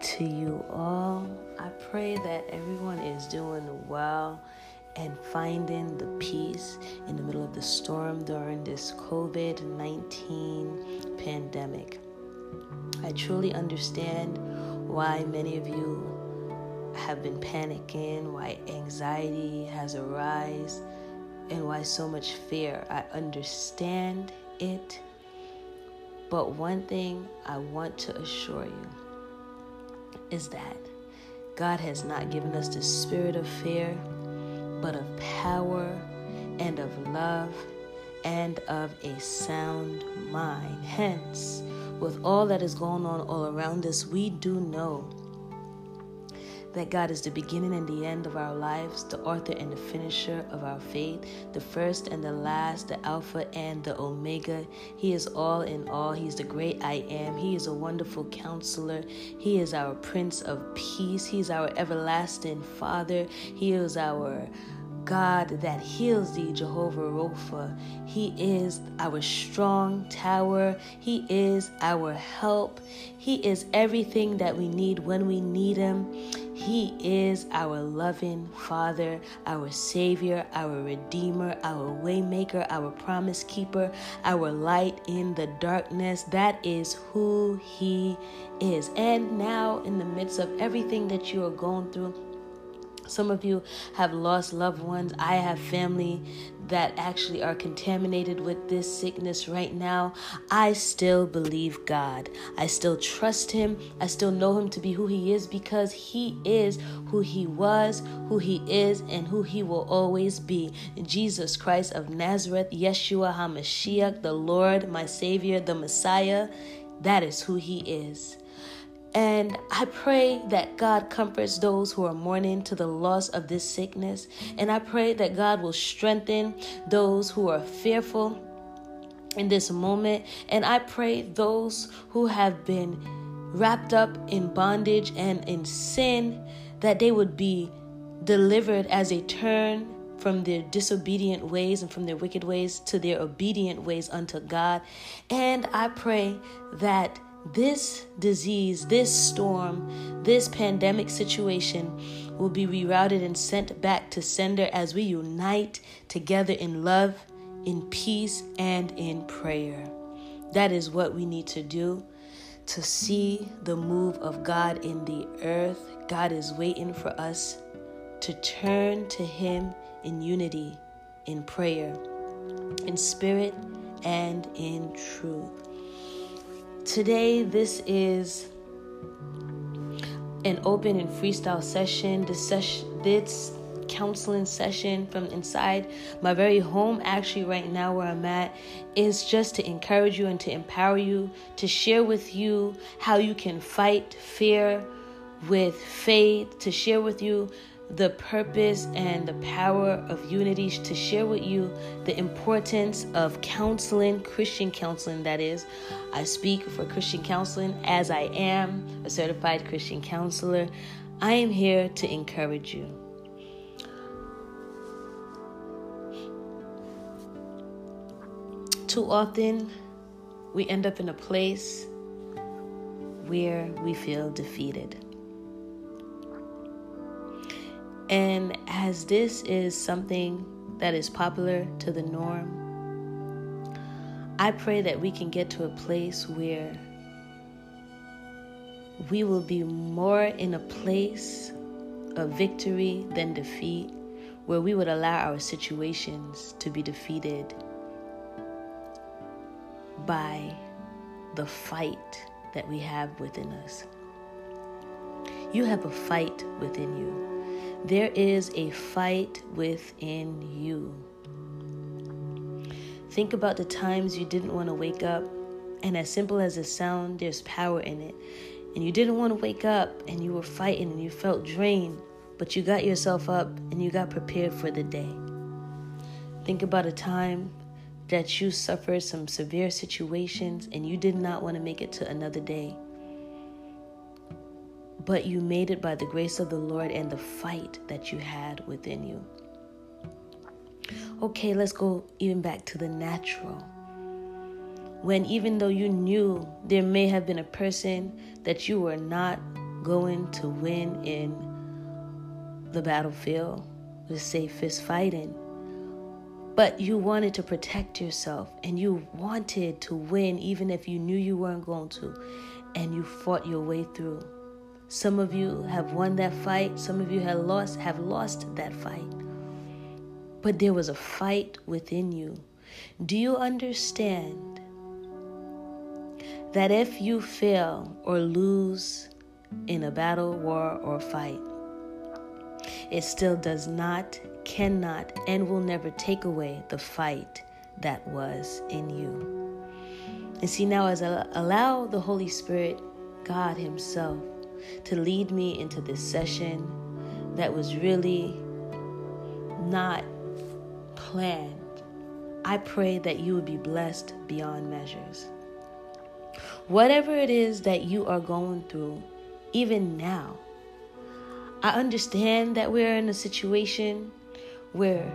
to you all. I pray that everyone is doing well and finding the peace in the middle of the storm during this COVID-19 pandemic. I truly understand why many of you have been panicking, why anxiety has arisen, and why so much fear. I understand it. But one thing I want to assure you is that God has not given us the spirit of fear, but of power and of love and of a sound mind. Hence, with all that is going on all around us, we do know that God is the beginning and the end of our lives, the author and the finisher of our faith, the first and the last, the Alpha and the Omega. He is all in all. He is the great I am. He is a wonderful counselor. He is our Prince of Peace. He is our everlasting Father. He is our God that heals thee, Jehovah Rapha. He is our strong tower. He is our help. He is everything that we need when we need him. He is our loving Father, our Savior, our Redeemer, our Waymaker, our Promise Keeper, our Light in the Darkness. That is who he is. And now, in the midst of everything that you are going through, some of you have lost loved ones. I have family that actually are contaminated with this sickness right now. I still believe God. I still trust him. I still know him to be who he is, because he is who he was, who he is, and who he will always be. Jesus Christ of Nazareth, Yeshua HaMashiach, the Lord, my Savior, the Messiah, that is who he is. And I pray that God comforts those who are mourning to the loss of this sickness. And I pray that God will strengthen those who are fearful in this moment. And I pray those who have been wrapped up in bondage and in sin, that they would be delivered as they turn from their disobedient ways and from their wicked ways to their obedient ways unto God. And I pray that this disease, this storm, this pandemic situation will be rerouted and sent back to sender as we unite together in love, in peace, and in prayer. That is what we need to do to see the move of God in the earth. God is waiting for us to turn to him in unity, in prayer, in spirit, and in truth. Today, this is an open and freestyle session. This counseling session from inside my very home, actually right now where I'm at, is just to encourage you and to empower you, to share with you how you can fight fear with faith, to share with you the purpose and the power of unity, to share with you the importance of counseling, Christian counseling, that is. I speak for Christian counseling as I am a certified Christian counselor. I am here to encourage you. Too often, we end up in a place where we feel defeated. And as this is something that is popular to the norm, I pray that we can get to a place where we will be more in a place of victory than defeat, where we would allow our situations to be defeated by the fight that we have within us. You have a fight within you. There is a fight within you. Think about the times you didn't want to wake up, and as simple as it sounds, there's power in it. And you didn't want to wake up, and you were fighting, and you felt drained, but you got yourself up, and you got prepared for the day. Think about a time that you suffered some severe situations, and you did not want to make it to another day. But you made it by the grace of the Lord and the fight that you had within you. Okay, let's go even back to the natural. When even though you knew there may have been a person that you were not going to win in the battlefield, the safest fighting. But you wanted to protect yourself, and you wanted to win even if you knew you weren't going to, and you fought your way through. Some of you have won that fight. Some of you have lost that fight. But there was a fight within you. Do you understand that if you fail or lose in a battle, war, or fight, it still does not, cannot, and will never take away the fight that was in you? And see, now as I allow the Holy Spirit, God Himself, to lead me into this session that was really not planned, I pray that you would be blessed beyond measures. Whatever it is that you are going through, even now, I understand that we're in a situation where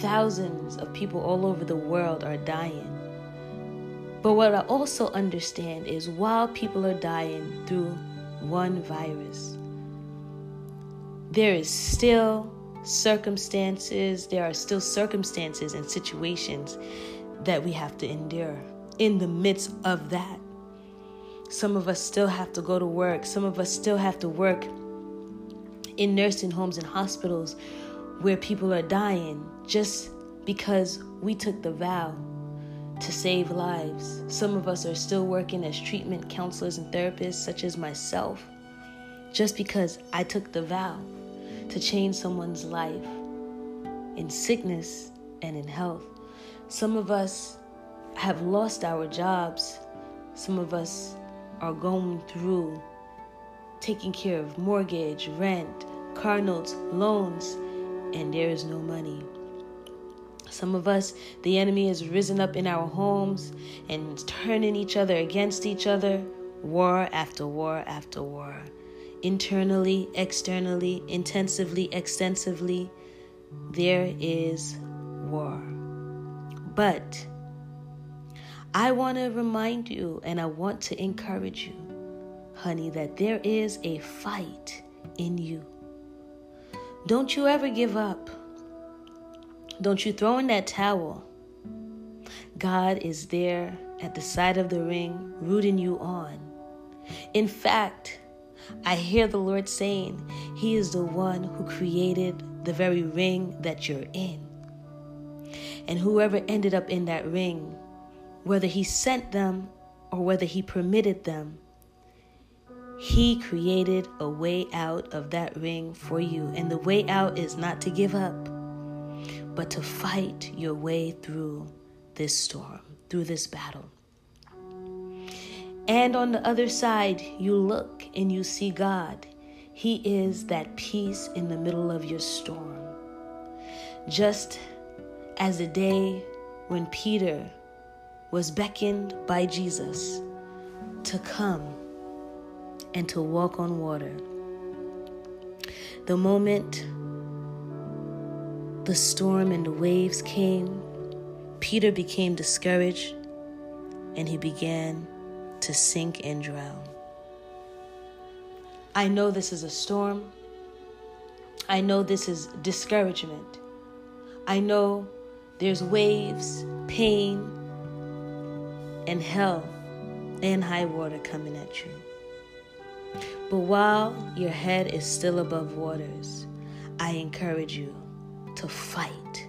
thousands of people all over the world are dying. But what I also understand is while people are dying through one virus, there is still circumstances, there are still circumstances and situations that we have to endure. In the midst of that, some of us still have to go to work. Some of us still have to work in nursing homes and hospitals where people are dying just because we took the vow to save lives. Some of us are still working as treatment counselors and therapists, such as myself, just because I took the vow to change someone's life in sickness and in health. Some of us have lost our jobs. Some of us are going through taking care of mortgage, rent, car notes, loans, and there is no money. Some of us, the enemy has risen up in our homes and turning each other against each other, war after war after war. Internally, externally, intensively, extensively, there is war. But I want to remind you, and I want to encourage you, honey, that there is a fight in you. Don't you ever give up. Don't you throw in that towel. God is there at the side of the ring, rooting you on. In fact, I hear the Lord saying, He is the one who created the very ring that you're in. And whoever ended up in that ring, whether He sent them or whether He permitted them, He created a way out of that ring for you. And the way out is not to give up, but to fight your way through this storm, through this battle. And on the other side, you look and you see God. He is that peace in the middle of your storm. Just as the day when Peter was beckoned by Jesus to come and to walk on water, the moment the storm and the waves came, Peter became discouraged and he began to sink and drown. I know this is a storm. I know this is discouragement. I know there's waves, pain, and hell and high water coming at you. But while your head is still above waters, I encourage you to fight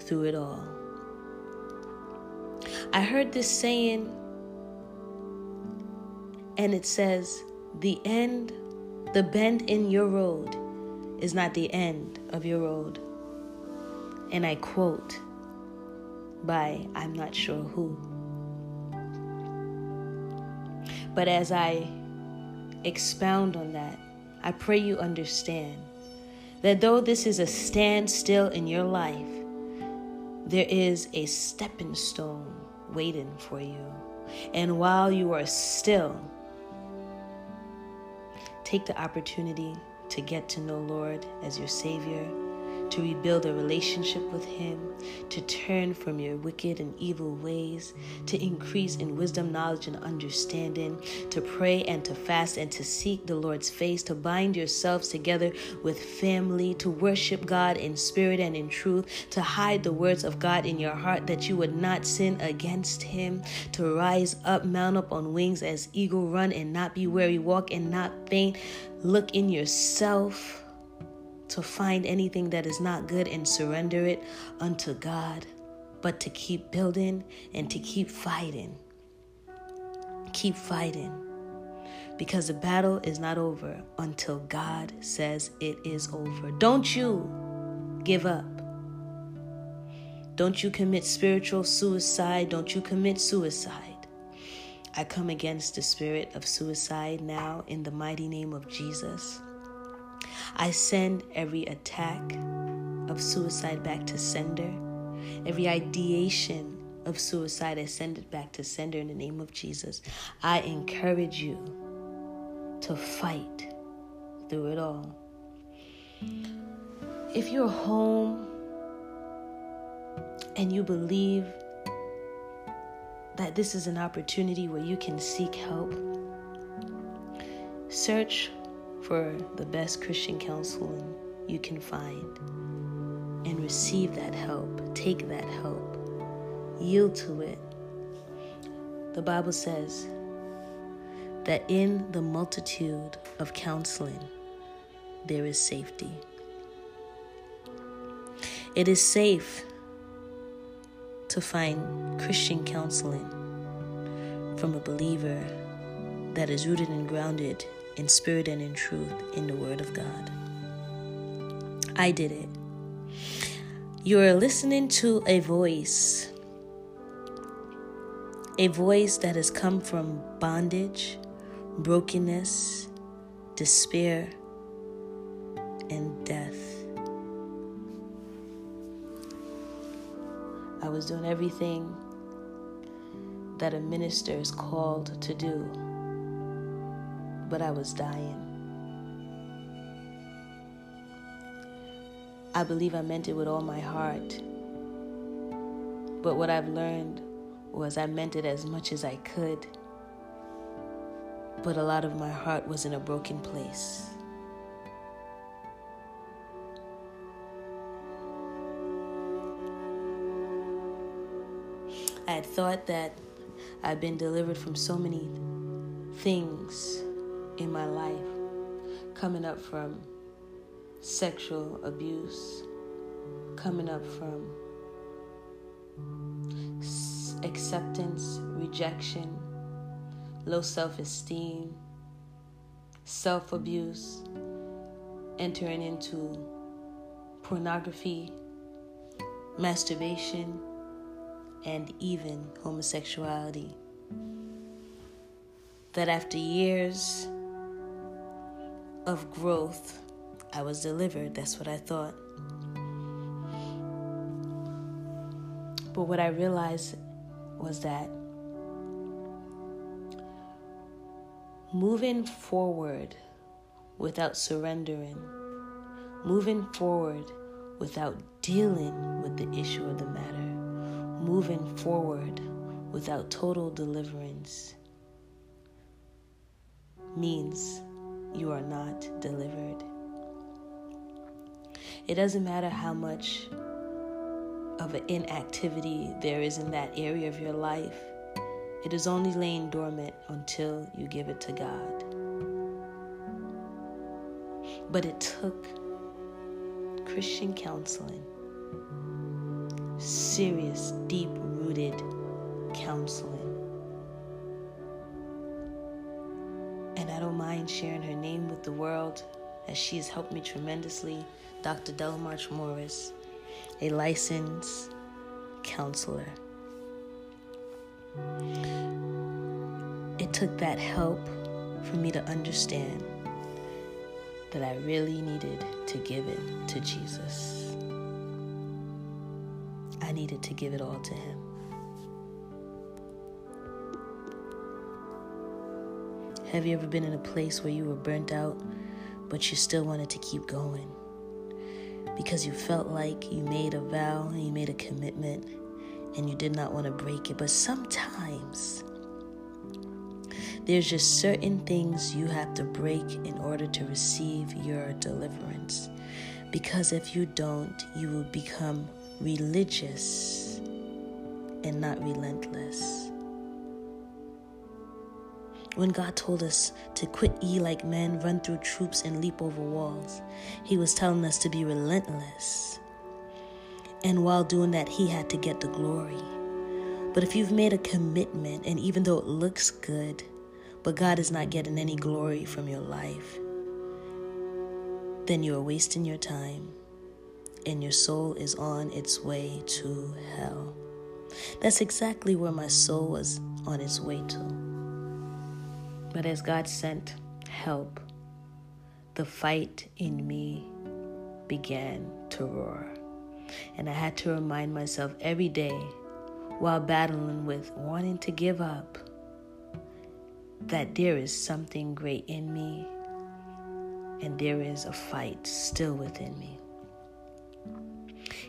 through it all. I heard this saying, and it says, the bend in your road is not the end of your road. And I quote by I'm not sure who. But as I expound on that, I pray you understand that though this is a standstill in your life, there is a stepping stone waiting for you. And while you are still, take the opportunity to get to know Lord as your Savior, to rebuild a relationship with Him, to turn from your wicked and evil ways, to increase in wisdom, knowledge, and understanding, to pray and to fast and to seek the Lord's face, to bind yourselves together with family, to worship God in spirit and in truth, to hide the words of God in your heart that you would not sin against Him, to rise up, mount up on wings as eagle, run and not be weary, walk and not faint, look in yourself, to find anything that is not good and surrender it unto God, but to keep building and to keep fighting. Keep fighting, because the battle is not over until God says it is over. Don't you give up. Don't you commit spiritual suicide. Don't you commit suicide. I come against the spirit of suicide now in the mighty name of Jesus. I send every attack of suicide back to sender. Every ideation of suicide, I send it back to sender in the name of Jesus. I encourage you to fight through it all. If you're home and you believe that this is an opportunity where you can seek help, search for the best Christian counseling you can find and receive that help. Take that help. Yield to it. The Bible says that in the multitude of counseling, there is safety. It is safe to find Christian counseling from a believer that is rooted and grounded in spirit and in truth in the Word of God. I did it. You are listening to a voice that has come from bondage, brokenness, despair, and death. I was doing everything that a minister is called to do, but I was dying. I believe I meant it with all my heart, but what I've learned was I meant it as much as I could, but a lot of my heart was in a broken place. I had thought that I'd been delivered from so many things in my life, coming up from sexual abuse, coming up from acceptance, rejection, low self-esteem, self-abuse, entering into pornography, masturbation, and even homosexuality. That after years of growth, I was delivered. That's what I thought. But what I realized was that moving forward without surrendering, moving forward without dealing with the issue of the matter, moving forward without total deliverance means you are not delivered. It doesn't matter how much of an inactivity there is in that area of your life. It is only laying dormant until you give it to God. But it took Christian counseling, serious, deep-rooted counseling. And I don't mind sharing her name with the world, as she has helped me tremendously, Dr. Delamarche Morris, a licensed counselor. It took that help for me to understand that I really needed to give it to Jesus. I needed to give it all to Him. Have you ever been in a place where you were burnt out, but you still wanted to keep going? because you felt like you made a vow, you made a commitment, and you did not want to break it. But sometimes there's just certain things you have to break in order to receive your deliverance. Because if you don't, you will become religious and not relentless. When God told us to quit ye like men, run through troops, and leap over walls, he was telling us to be relentless. And while doing that, he had to get the glory. But if you've made a commitment, and even though it looks good, but God is not getting any glory from your life, then you're wasting your time, and your soul is on its way to hell. That's exactly where my soul was on its way to. But as God sent help, the fight in me began to roar. And I had to remind myself every day, while battling with wanting to give up, that there is something great in me and there is a fight still within me.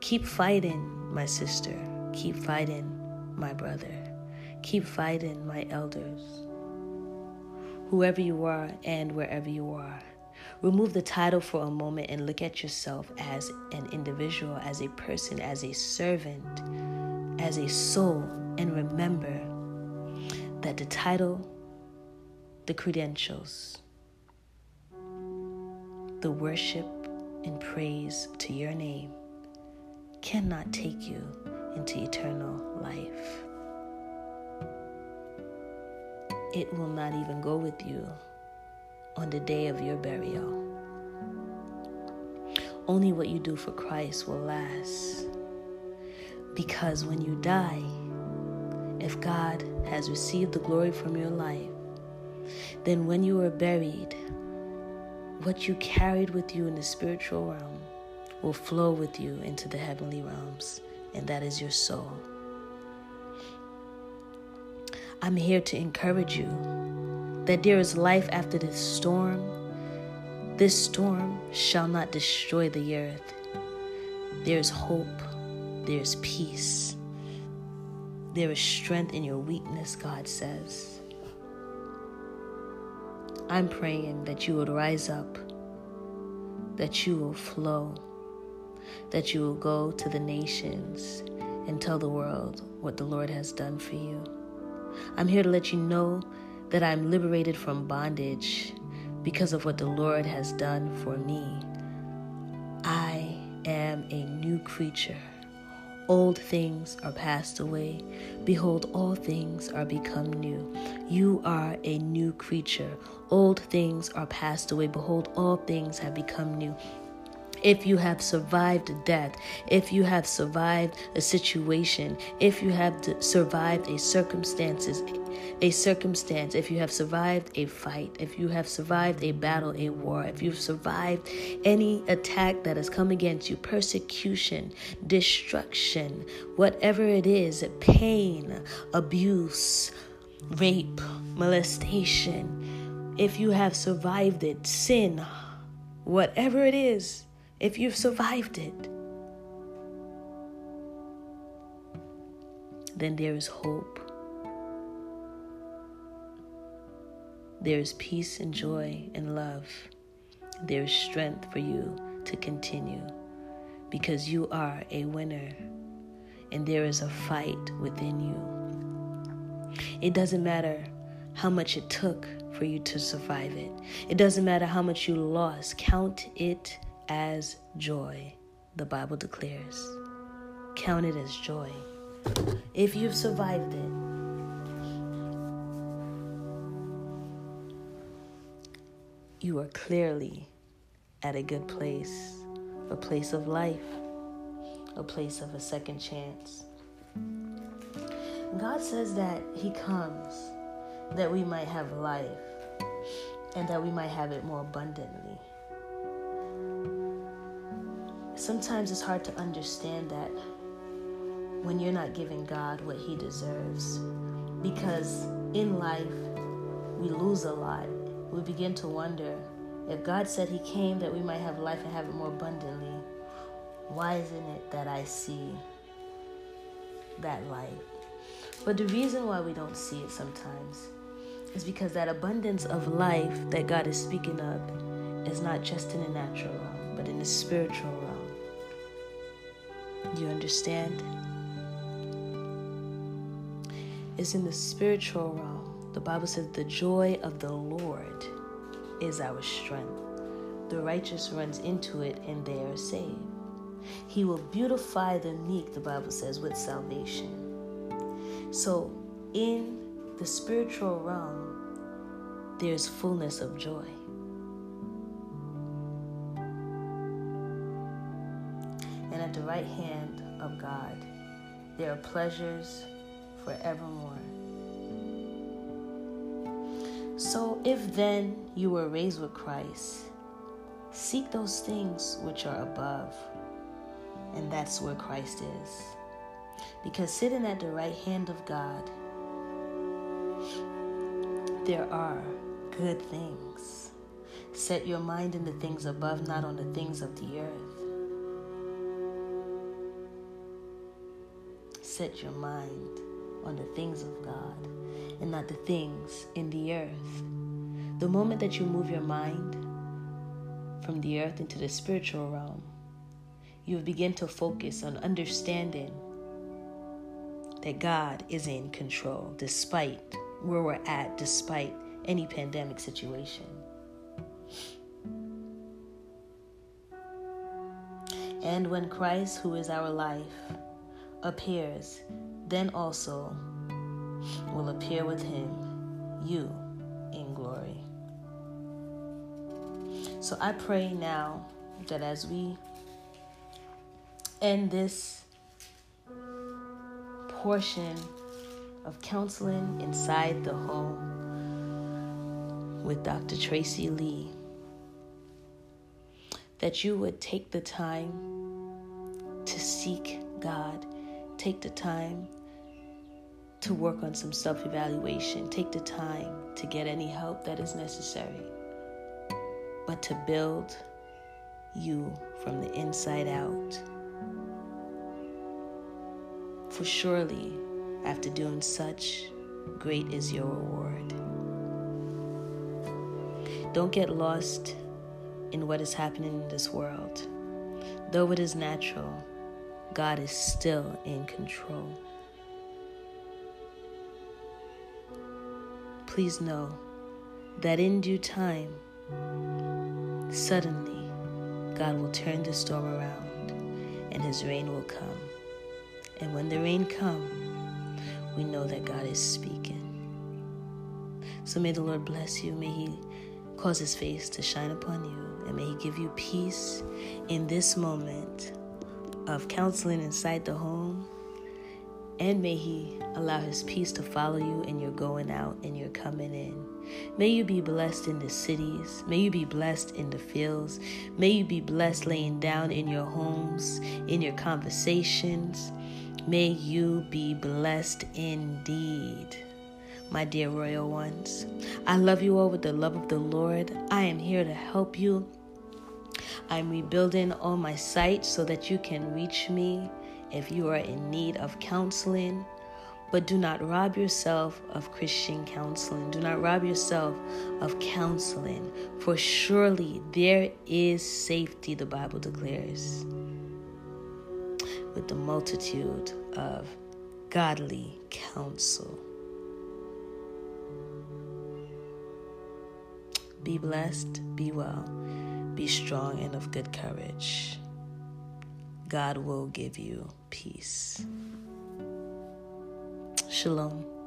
Keep fighting, my sister. Keep fighting, my brother. Keep fighting, my elders. Whoever you are and wherever you are, remove the title for a moment and look at yourself as an individual, as a person, as a servant, as a soul, and remember that the title, the credentials, the worship and praise to your name cannot take you into eternal life. It will not even go with you on the day of your burial. Only what you do for Christ will last. Because when you die, if God has received the glory from your life, then when you are buried, what you carried with you in the spiritual realm will flow with you into the heavenly realms, and that is your soul. I'm here to encourage you that there is life after this storm. This storm shall not destroy the earth. There is hope. There is peace. There is strength in your weakness, God says. I'm praying that you would rise up, that you will flow, that you will go to the nations and tell the world what the Lord has done for you. I'm here to let you know that I'm liberated from bondage because of what the Lord has done for me. I am a new creature. Old things are passed away. Behold, all things are become new. You are a new creature. Old things are passed away. Behold, all things have become new. If you have survived death, if you have survived a situation, if you have survived a circumstance, if you have survived a fight, if you have survived a battle, a war, if you've survived any attack that has come against you, persecution, destruction, whatever it is, pain, abuse, rape, molestation, if you have survived it, sin, whatever it is, if you've survived it, then there is hope. There is peace and joy and love. There is strength for you to continue because you are a winner and there is a fight within you. It doesn't matter how much it took for you to survive it. It doesn't matter how much you lost. Count it as joy, the Bible declares. Count it as joy. If you've survived it, you are clearly at a good place, a place of life, a place of a second chance. God says that he comes that we might have life and that we might have it more abundantly. Sometimes it's hard to understand that when you're not giving God what he deserves, because in life we lose a lot. We begin to wonder, if God said he came that we might have life and have it more abundantly, Why isn't it that I see that light? But the reason why we don't see it sometimes is because that abundance of life that God is speaking of is not just in the natural realm, but in the spiritual realm. Do you understand? It's in the spiritual realm. The Bible says the joy of the Lord is our strength. The righteous runs into it and they are saved. He will beautify the meek, the Bible says, with salvation. So in the spiritual realm, there's fullness of joy. And at the right hand of God, there are pleasures forevermore. So if then you were raised with Christ, seek those things which are above. And that's where Christ is. Because sitting at the right hand of God, there are good things. Set your mind in the things above, not on the things of the earth. Set your mind on the things of God and not the things in the earth. The moment that you move your mind from the earth into the spiritual realm, you begin to focus on understanding that God is in control despite where we're at, despite any pandemic situation. And when Christ, who is our life, appears, then also will appear with him, you in glory. So I pray now that as we end this portion of counseling inside the home with Dr. Tracy Lee, that you would take the time to seek God, take the time to work on some self-evaluation, take the time to get any help that is necessary, but to build you from the inside out. For surely, after doing such, great is your reward. Don't get lost in what is happening in this world. Though it is natural, God is still in control. Please know that in due time, suddenly, God will turn the storm around and his rain will come. And when the rain comes, we know that God is speaking. So may the Lord bless you. May he cause his face to shine upon you. And may he give you peace in this moment of counseling inside the home. And may he allow his peace to follow you in your going out and your coming in. May you be blessed in the cities. May you be blessed in the fields. May you be blessed laying down in your homes, in your conversations. May you be blessed indeed, my dear royal ones. I love you all with the love of the Lord. I am here to help you. I'm rebuilding all my sites so that you can reach me if you are in need of counseling. But do not rob yourself of Christian counseling. Do not rob yourself of counseling. For surely there is safety, the Bible declares, with the multitude of godly counsel. Be blessed, be well, be strong and of good courage. God will give you peace. Shalom.